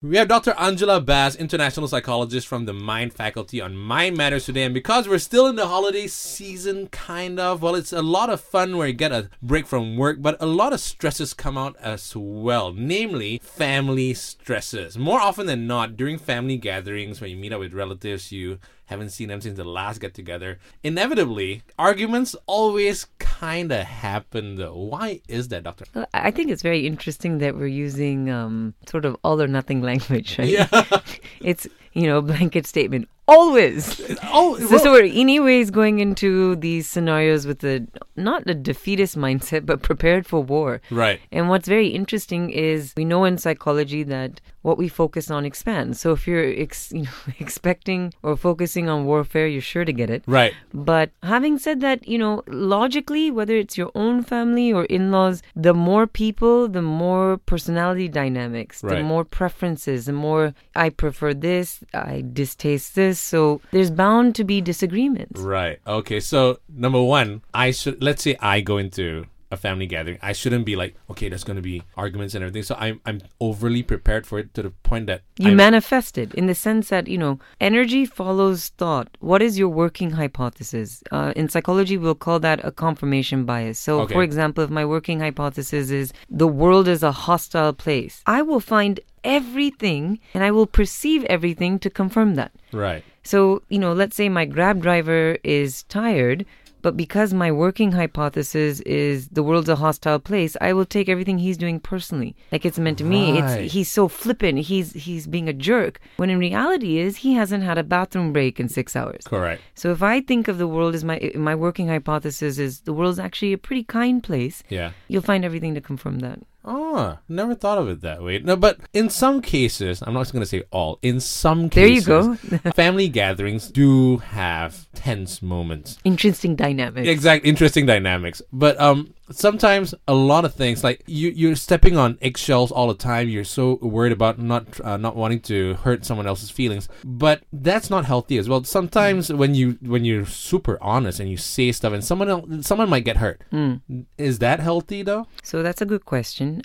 We have Dr. Anjhula Bais, international psychologist from the Mind Faculty on Mind Matters today. And because we're still in the holiday season, kind of, well, it's a lot of fun where you get a break from work, but a lot of stresses come out as well, namely family stresses. More often than not, during family gatherings, when you meet up with relatives, you haven't seen them since the last get-together, inevitably, arguments always kind of happen, though. Why is that, Doctor? Well, I think it's very interesting that we're using sort of all-or-nothing language, right? Yeah. It's, you know, a blanket statement. Always. Oh, well. So we're anyways going into these scenarios with not a defeatist mindset, but prepared for war. Right. And what's very interesting is we know in psychology that what we focus on expands. So if you're expecting or focusing on warfare, you're sure to get it. Right. But having said that, logically, whether it's your own family or in-laws, the more people, the more personality dynamics, right, the more preferences, the more I prefer this, I distaste this. So there's bound to be disagreements. Right. Okay. So number one, let's say I go into a family gathering. I shouldn't be like, okay, there's going to be arguments and everything. So I'm overly prepared for it to the point that you manifest it in the sense that, energy follows thought. What is your working hypothesis? In psychology, we'll call that a confirmation bias. So okay, for example, if my working hypothesis is the world is a hostile place, I will find everything and I will perceive everything to confirm that. Right. So, let's say my Grab driver is tired, but because my working hypothesis is the world's a hostile place, I will take everything he's doing personally. Like it's meant to me. Right. He's so flippant. He's being a jerk. When in reality is he hasn't had a bathroom break in 6 hours. Correct. So if I think of the world as my working hypothesis is the world's actually a pretty kind place. Yeah. You'll find everything to confirm that. Oh, never thought of it that way. No, but in some cases, I'm not going to say all, in some cases, there you go. Family gatherings do have tense moments. Interesting dynamics. Exactly, interesting dynamics. But sometimes a lot of things, like you're stepping on eggshells all the time. You're so worried about not wanting to hurt someone else's feelings. But that's not healthy as well. Sometimes when you're super honest and you say stuff and someone might get hurt. Mm. Is that healthy though? So that's a good question.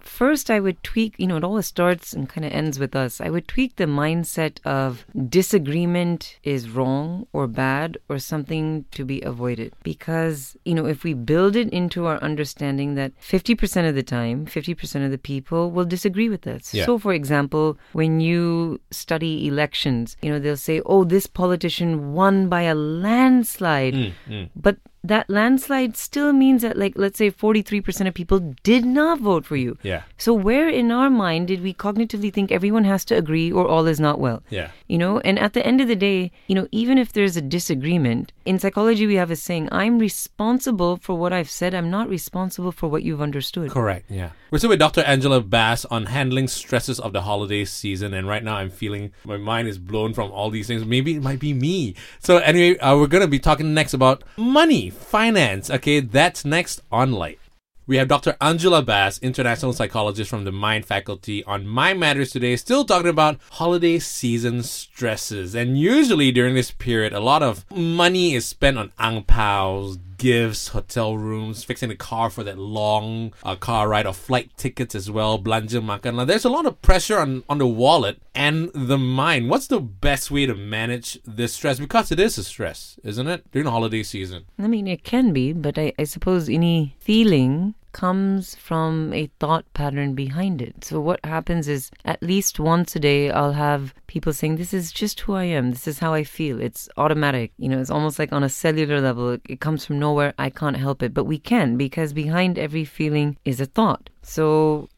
First, I would tweak, it always starts and kind of ends with us. I would tweak the mindset of disagreement is wrong or bad or something to be avoided. Because, if we build it into our understanding that 50% of the time, 50% of the people will disagree with us. Yeah. So, for example, when you study elections, they'll say, oh, this politician won by a landslide. But that landslide still means that, like, let's say 43% of people did not vote for you. Yeah. So where in our mind did we cognitively think everyone has to agree or all is not well? Yeah. And at the end of the day, even if there's a disagreement, in psychology we have a saying, I'm responsible for what I've said. I'm not responsible for what you've understood. Correct, yeah. We're still with Dr. Anjhula Bais on handling stresses of the holiday season. And right now I'm feeling my mind is blown from all these things. Maybe it might be me. So anyway, we're going to be talking next about money. Finance. Okay, that's next on Light. We have Dr. Anjhula Bais, international psychologist from the Mind Faculty on Mind Matters today, still talking about holiday season stresses. And usually during this period, a lot of money is spent on ang paos, gifts, hotel rooms, fixing the car for that long car ride, or flight tickets as well, belanja makan. Now, there's a lot of pressure on the wallet and the mind. What's the best way to manage this stress? Because it is a stress, isn't it? During the holiday season. I mean, it can be, but I suppose any feeling comes from a thought pattern behind it. So what happens is at least once a day, I'll have people saying, this is just who I am. This is how I feel. It's automatic. It's almost like on a cellular level. It comes from nowhere. I can't help it. But we can, because behind every feeling is a thought. So,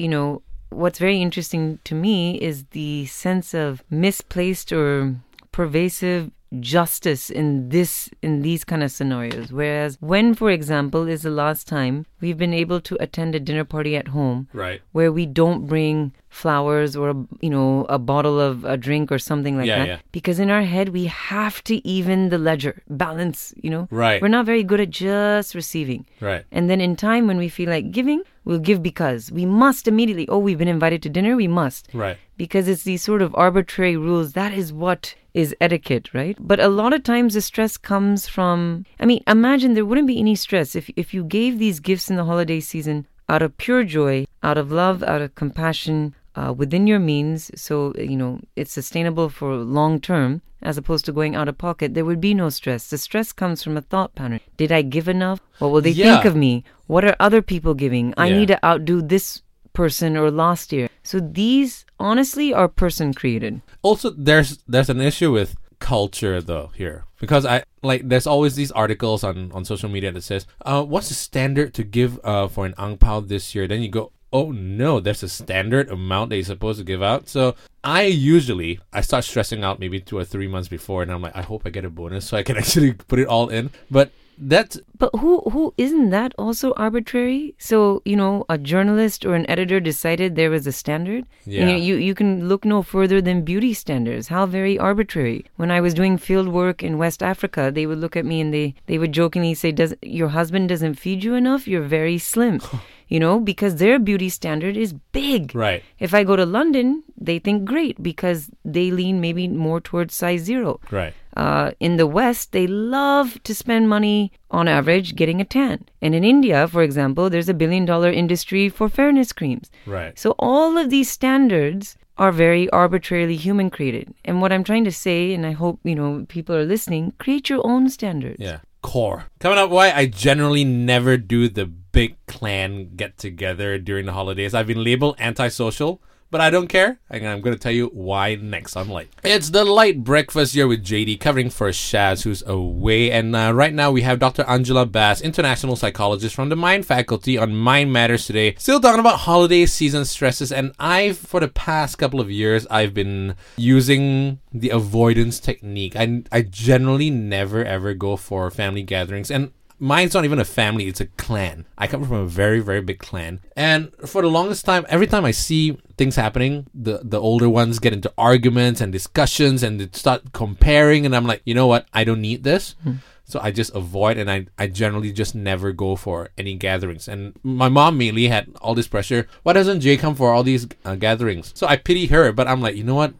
what's very interesting to me is the sense of misplaced or pervasive justice in these kind of scenarios. Whereas when, for example, is the last time we've been able to attend a dinner party at home, right, where we don't bring flowers or a bottle of a drink or something like that. Because in our head we have to even the ledger balance, right, we're not very good at just receiving, right, and then in time when we feel like giving, we'll give because we must immediately, we've been invited to dinner, we must, right, because it's these sort of arbitrary rules. That is what is etiquette, right? But a lot of times the stress comes from, imagine there wouldn't be any stress if you gave these gifts in the holiday season out of pure joy, out of love, out of compassion, within your means, so, you know, it's sustainable for long term, as opposed to going out of pocket, there would be no stress. The stress comes from a thought pattern. Did I give enough? What will they think of me? What are other people giving? I need to outdo this person or last year. So these, honestly, are person-created. Also, there's an issue with culture, though, here. Because there's always these articles on social media that says, what's the standard to give for an ang pao this year? Then you go, oh no, there's a standard amount that you're supposed to give out. So I start stressing out maybe 2 or 3 months before, and I'm like, I hope I get a bonus so I can actually put it all in. But who isn't that also arbitrary? So, you know, a journalist or an editor decided there was a standard. Yeah. You know, you can look no further than beauty standards. How very arbitrary. When I was doing field work in West Africa, they would look at me and they would jokingly say, "Does your husband doesn't feed you enough? You're very slim." You know, because their beauty standard is big. Right. If I go to London, they think great because they lean maybe more towards size 0. Right. In the West, they love to spend money on average getting a tan. And in India, for example, there's a $1 billion industry for fairness creams. Right. So all of these standards are very arbitrarily human created. And what I'm trying to say, and I hope, you know, people are listening, create your own standards. Yeah. Core. Coming up, why I generally never do the big clan get-together during the holidays. I've been labeled antisocial, but I don't care. And I'm going to tell you why next on Light. It's the Light Breakfast here with JD, covering for Shaz, who's away. And right now we have Dr. Anjhula Bais, international psychologist from the Mind Faculty, on Mind Matters today. Still talking about holiday season stresses. And for the past couple of years, I've been using the avoidance technique. I generally never, ever go for family gatherings. And mine's not even a family, it's a clan. I come from a very, very big clan. And for the longest time, every time I see things happening, the older ones get into arguments and discussions and they start comparing. And I'm like, you know what? I don't need this. So I just avoid, and I generally just never go for any gatherings. And my mom mainly had all this pressure. Why doesn't Jay come for all these gatherings? So I pity her, but I'm like, you know what?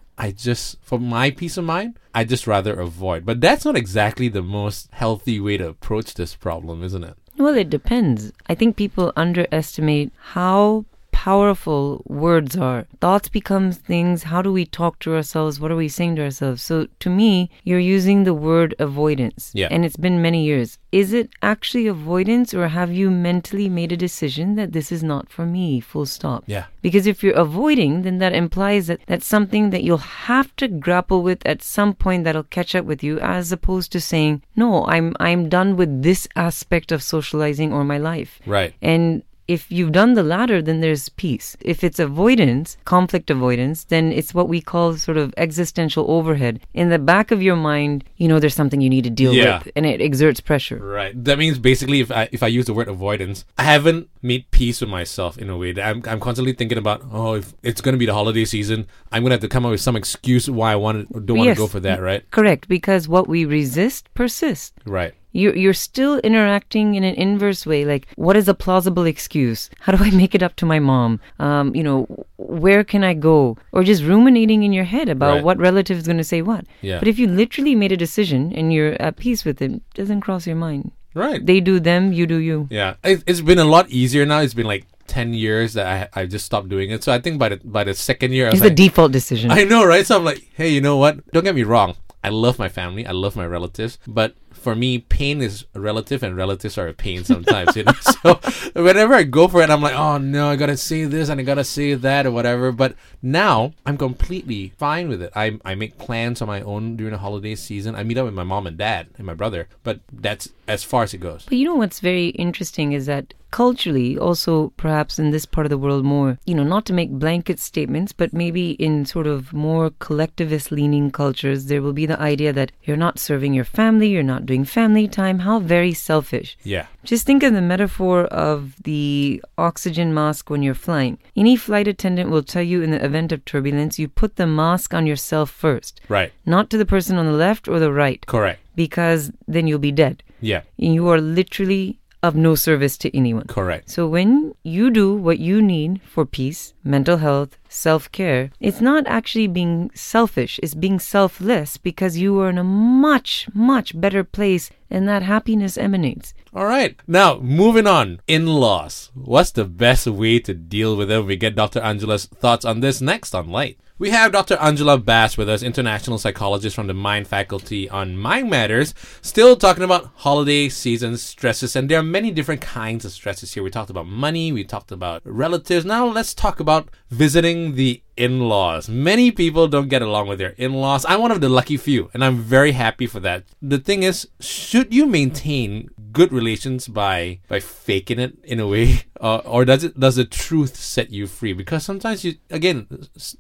For my peace of mind, I just rather avoid. But that's not exactly the most healthy way to approach this problem, isn't it? Well, it depends. I think people underestimate how powerful words are. Thoughts become things. How do we talk to ourselves? What are we saying to ourselves? So to me, you're using the word avoidance. Yeah. And it's been many years. Is it actually avoidance, or have you mentally made a decision that this is not for me, full stop? Yeah. Because if you're avoiding, then that implies that that's something that you'll have to grapple with at some point that'll catch up with you, as opposed to saying, no, I'm done with this aspect of socializing or my life. Right. And if you've done the latter, then there's peace. If it's avoidance, conflict avoidance, then it's what we call sort of existential overhead. In the back of your mind, you know there's something you need to deal with, and it exerts pressure. Right. That means basically if I use the word avoidance, I haven't made peace with myself in a way. That I'm constantly thinking about, if it's going to be the holiday season, I'm going to have to come up with some excuse why I don't want to go for that, right? Correct, because what we resist persists. Right. You're still interacting in an inverse way. Like, what is a plausible excuse? How do I make it up to my mom? You know, where can I go? Or just ruminating in your head about what relative is going to say what. Yeah. But if you literally made a decision and you're at peace with it, it doesn't cross your mind. Right. They do them, you do you. Yeah. It's been a lot easier now. It's been like 10 years that I just stopped doing it. So I think by the second year, it's the default decision. I know, right? So I'm like, hey, you know what? Don't get me wrong. I love my family. I love my relatives. But for me, pain is relative, and relatives are a pain sometimes, you know. So whenever I go for it, I'm like, oh no, I gotta say this and I gotta say that or whatever. But now I'm completely fine with it. I make plans on my own during the holiday season. I meet up with my mom and dad and my brother, but that's as far as it goes. But you know what's very interesting is that culturally, also perhaps in this part of the world more, you know, not to make blanket statements, but maybe in sort of more collectivist leaning cultures, there will be the idea that you're not serving your family, you're not doing family time. How very selfish. Yeah. Just think of the metaphor of the oxygen mask when you're flying. Any flight attendant will tell you in the event of turbulence, you put the mask on yourself first. Right. Not to the person on the left or the right. Correct. Because then you'll be dead. Yeah. You are literally of no service to anyone. Correct. So when you do what you need for peace, mental health, self-care, it's not actually being selfish. It's being selfless, because you are in a much, much better place and that happiness emanates. All right. Now, moving on. In-laws. What's the best way to deal with them? We get Dr. Anjhula's thoughts on this next on Light. We have Dr. Anjhula Bais with us, international psychologist from the Mind Faculty on Mind Matters, still talking about holiday season stresses, and there are many different kinds of stresses here. We talked about money, we talked about relatives. Now let's talk about visiting the in-laws. Many people don't get along with their in-laws. I'm one of the lucky few, and I'm very happy for that. The thing is, should you maintain good relations by faking it in a way, or does the truth set you free? Because sometimes you, again,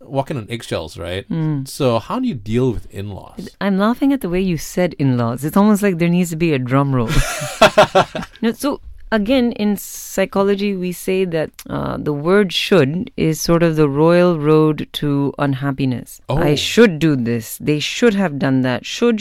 walking on eggshells, right? So how do you deal with in-laws? I'm laughing at the way you said in-laws. It's almost like there needs to be a drum roll. No, so again, in psychology, we say that the word should is sort of the royal road to unhappiness. Oh. I should do this. They should have done that. Should.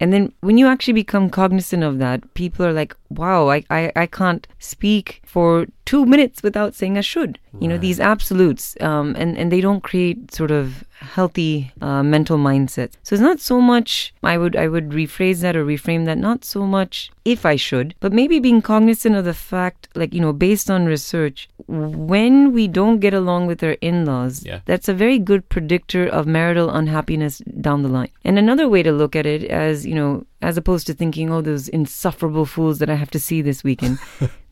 And then when you actually become cognizant of that, people are like, wow, I can't speak for 2 minutes without saying a should. Right. You know, these absolutes. And they don't create sort of healthy mental mindset. So it's not so much, I would rephrase that or reframe that, not so much if I should, but maybe being cognizant of the fact, like, you know, based on research, when we don't get along with our in-laws, that's a very good predictor of marital unhappiness down the line. And another way to look at it as, you know, as opposed to thinking, oh, those insufferable fools that I have to see this weekend.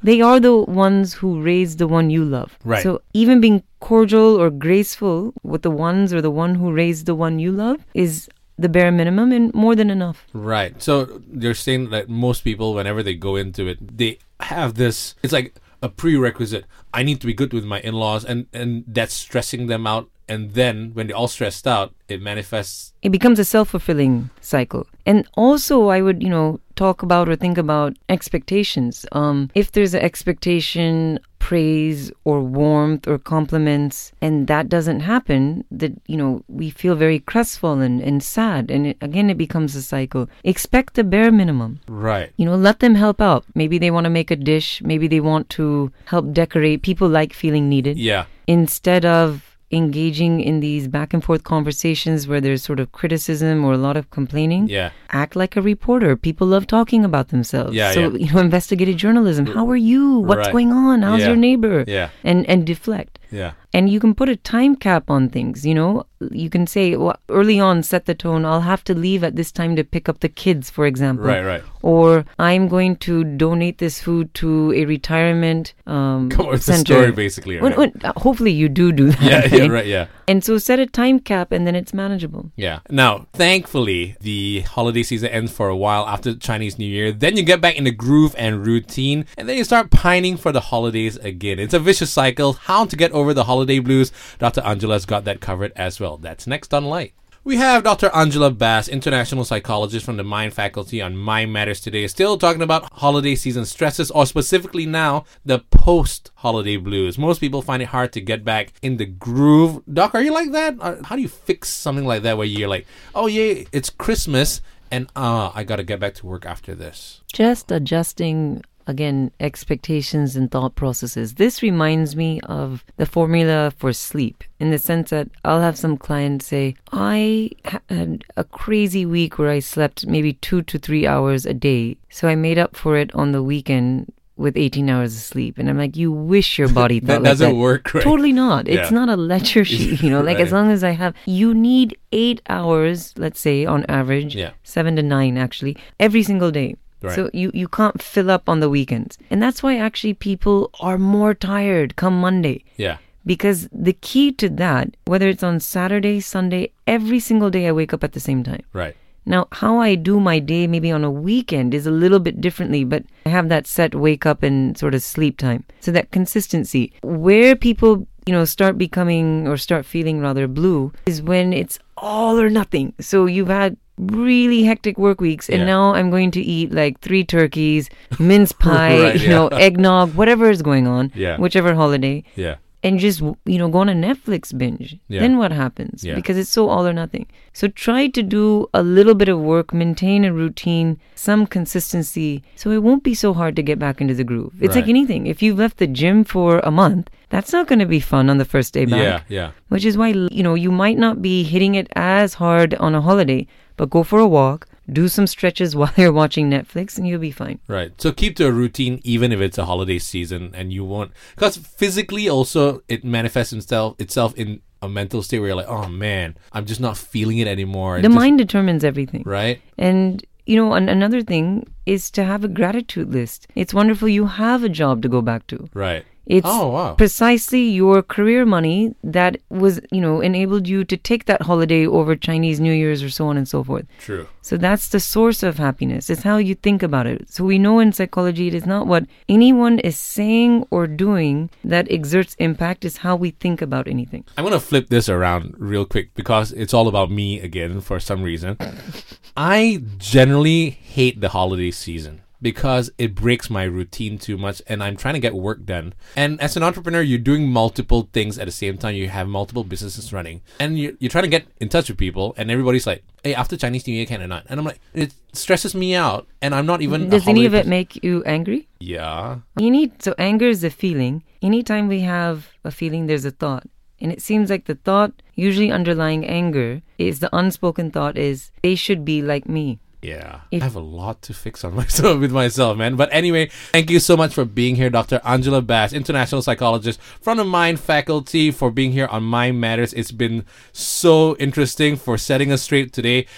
They are the ones who raise the one you love. Right. So even being cordial or graceful with the ones or the one who raised the one you love is the bare minimum and more than enough. Right. So you're saying that most people, whenever they go into it, they have this, it's like a prerequisite. I need to be good with my in-laws, and that's stressing them out. And then when they're all stressed out, it manifests. It becomes a self-fulfilling cycle. And also I would, you know, talk about or think about expectations. If there's an expectation, praise or warmth or compliments, and that doesn't happen, that, you know, we feel very crestfallen and sad. And it becomes a cycle. Expect the bare minimum. Right. You know, let them help out. Maybe they want to make a dish. Maybe they want to help decorate. People like feeling needed. Yeah. Instead of engaging in these back and forth conversations where there's sort of criticism or a lot of complaining. Yeah. Act like a reporter. People love talking about themselves. Yeah, so, you know, investigative journalism. How are you? What's going on? How's your neighbor? Yeah. And deflect. Yeah. And you can put a time cap on things, you know. You can say, well, early on, set the tone. I'll have to leave at this time to pick up the kids, for example. Right. Or I'm going to donate this food to a retirement center. It's a story, basically. Right? When, hopefully you do that. Yeah, right. And so set a time cap and then it's manageable. Yeah. Now, thankfully, the holiday season ends for a while after Chinese New Year. Then you get back in the groove and routine. And then you start pining for the holidays again. It's a vicious cycle. How to get over the holiday blues. Dr. Anjhula's got that covered as well. That's next on Light. We have Dr. Anjhula Bais, international psychologist from the Mind Faculty on Mind Matters today, still talking about holiday season stresses, or specifically now, the post-holiday blues. Most people find it hard to get back in the groove. Doc, are you like that? How do you fix something like that where you're like, oh yeah, it's Christmas, and I gotta get back to work after this? Just adjusting, again, expectations and thought processes. This reminds me of the formula for sleep, in the sense that I'll have some clients say, I had a crazy week where I slept maybe 2 to 3 hours a day. So I made up for it on the weekend with 18 hours of sleep. And I'm like, you wish your body thought that like doesn't work, right? Totally not. It's not a lecture sheet, you know, like as long as I have, you need 8 hours, let's say on average, 7 to 9 actually, every single day. Right. So you can't fill up on the weekends. And that's why actually people are more tired come Monday. Yeah. Because the key to that, whether it's on Saturday, Sunday, every single day I wake up at the same time. Right. Now, how I do my day maybe on a weekend is a little bit differently, but I have that set wake up and sort of sleep time. So that consistency. Where people, you know, start feeling blue is when it's all or nothing. So you've had really hectic work weeks, and now I'm going to eat like 3 turkeys, mince pie, eggnog, whatever is going on, whichever holiday, and just, you know, go on a Netflix binge. Then what happens? Because it's so all or nothing. So try to do a little bit of work, maintain a routine, some consistency, so it won't be so hard to get back into the groove. It's like anything. If you've left the gym for a month, that's not going to be fun on the first day back. Yeah. Which is why, you know, you might not be hitting it as hard on a holiday, but go for a walk, do some stretches while you're watching Netflix and you'll be fine. Right. So keep to a routine even if it's a holiday season and you won't. Because physically also it manifests itself in a mental state where you're like, oh man, I'm just not feeling it anymore. The mind determines everything. Right. And you know, another thing is to have a gratitude list. It's wonderful you have a job to go back to. Right. It's precisely your career money that was, you know, enabled you to take that holiday over Chinese New Year's or so on and so forth. True. So that's the source of happiness. It's how you think about it. So we know in psychology, it is not what anyone is saying or doing that exerts impact. It's how we think about anything. I'm going to flip this around real quick because it's all about me again for some reason. I generally hate the holiday season, because it breaks my routine too much and I'm trying to get work done. And as an entrepreneur, you're doing multiple things at the same time. You have multiple businesses running and you're trying to get in touch with people and everybody's like, hey, after Chinese New Year, can I not? And I'm like, it stresses me out and I'm not even... Does any of it make you angry? Yeah. So anger is a feeling. Anytime we have a feeling, there's a thought. And it seems like the thought usually underlying anger is the unspoken thought is, they should be like me. Yeah, I have a lot to fix on myself with myself, man. But anyway, thank you so much for being here, Dr. Anjhula Bais, international psychologist from the Mind Faculty, for being here on Mind Matters. It's been so interesting for setting us straight today.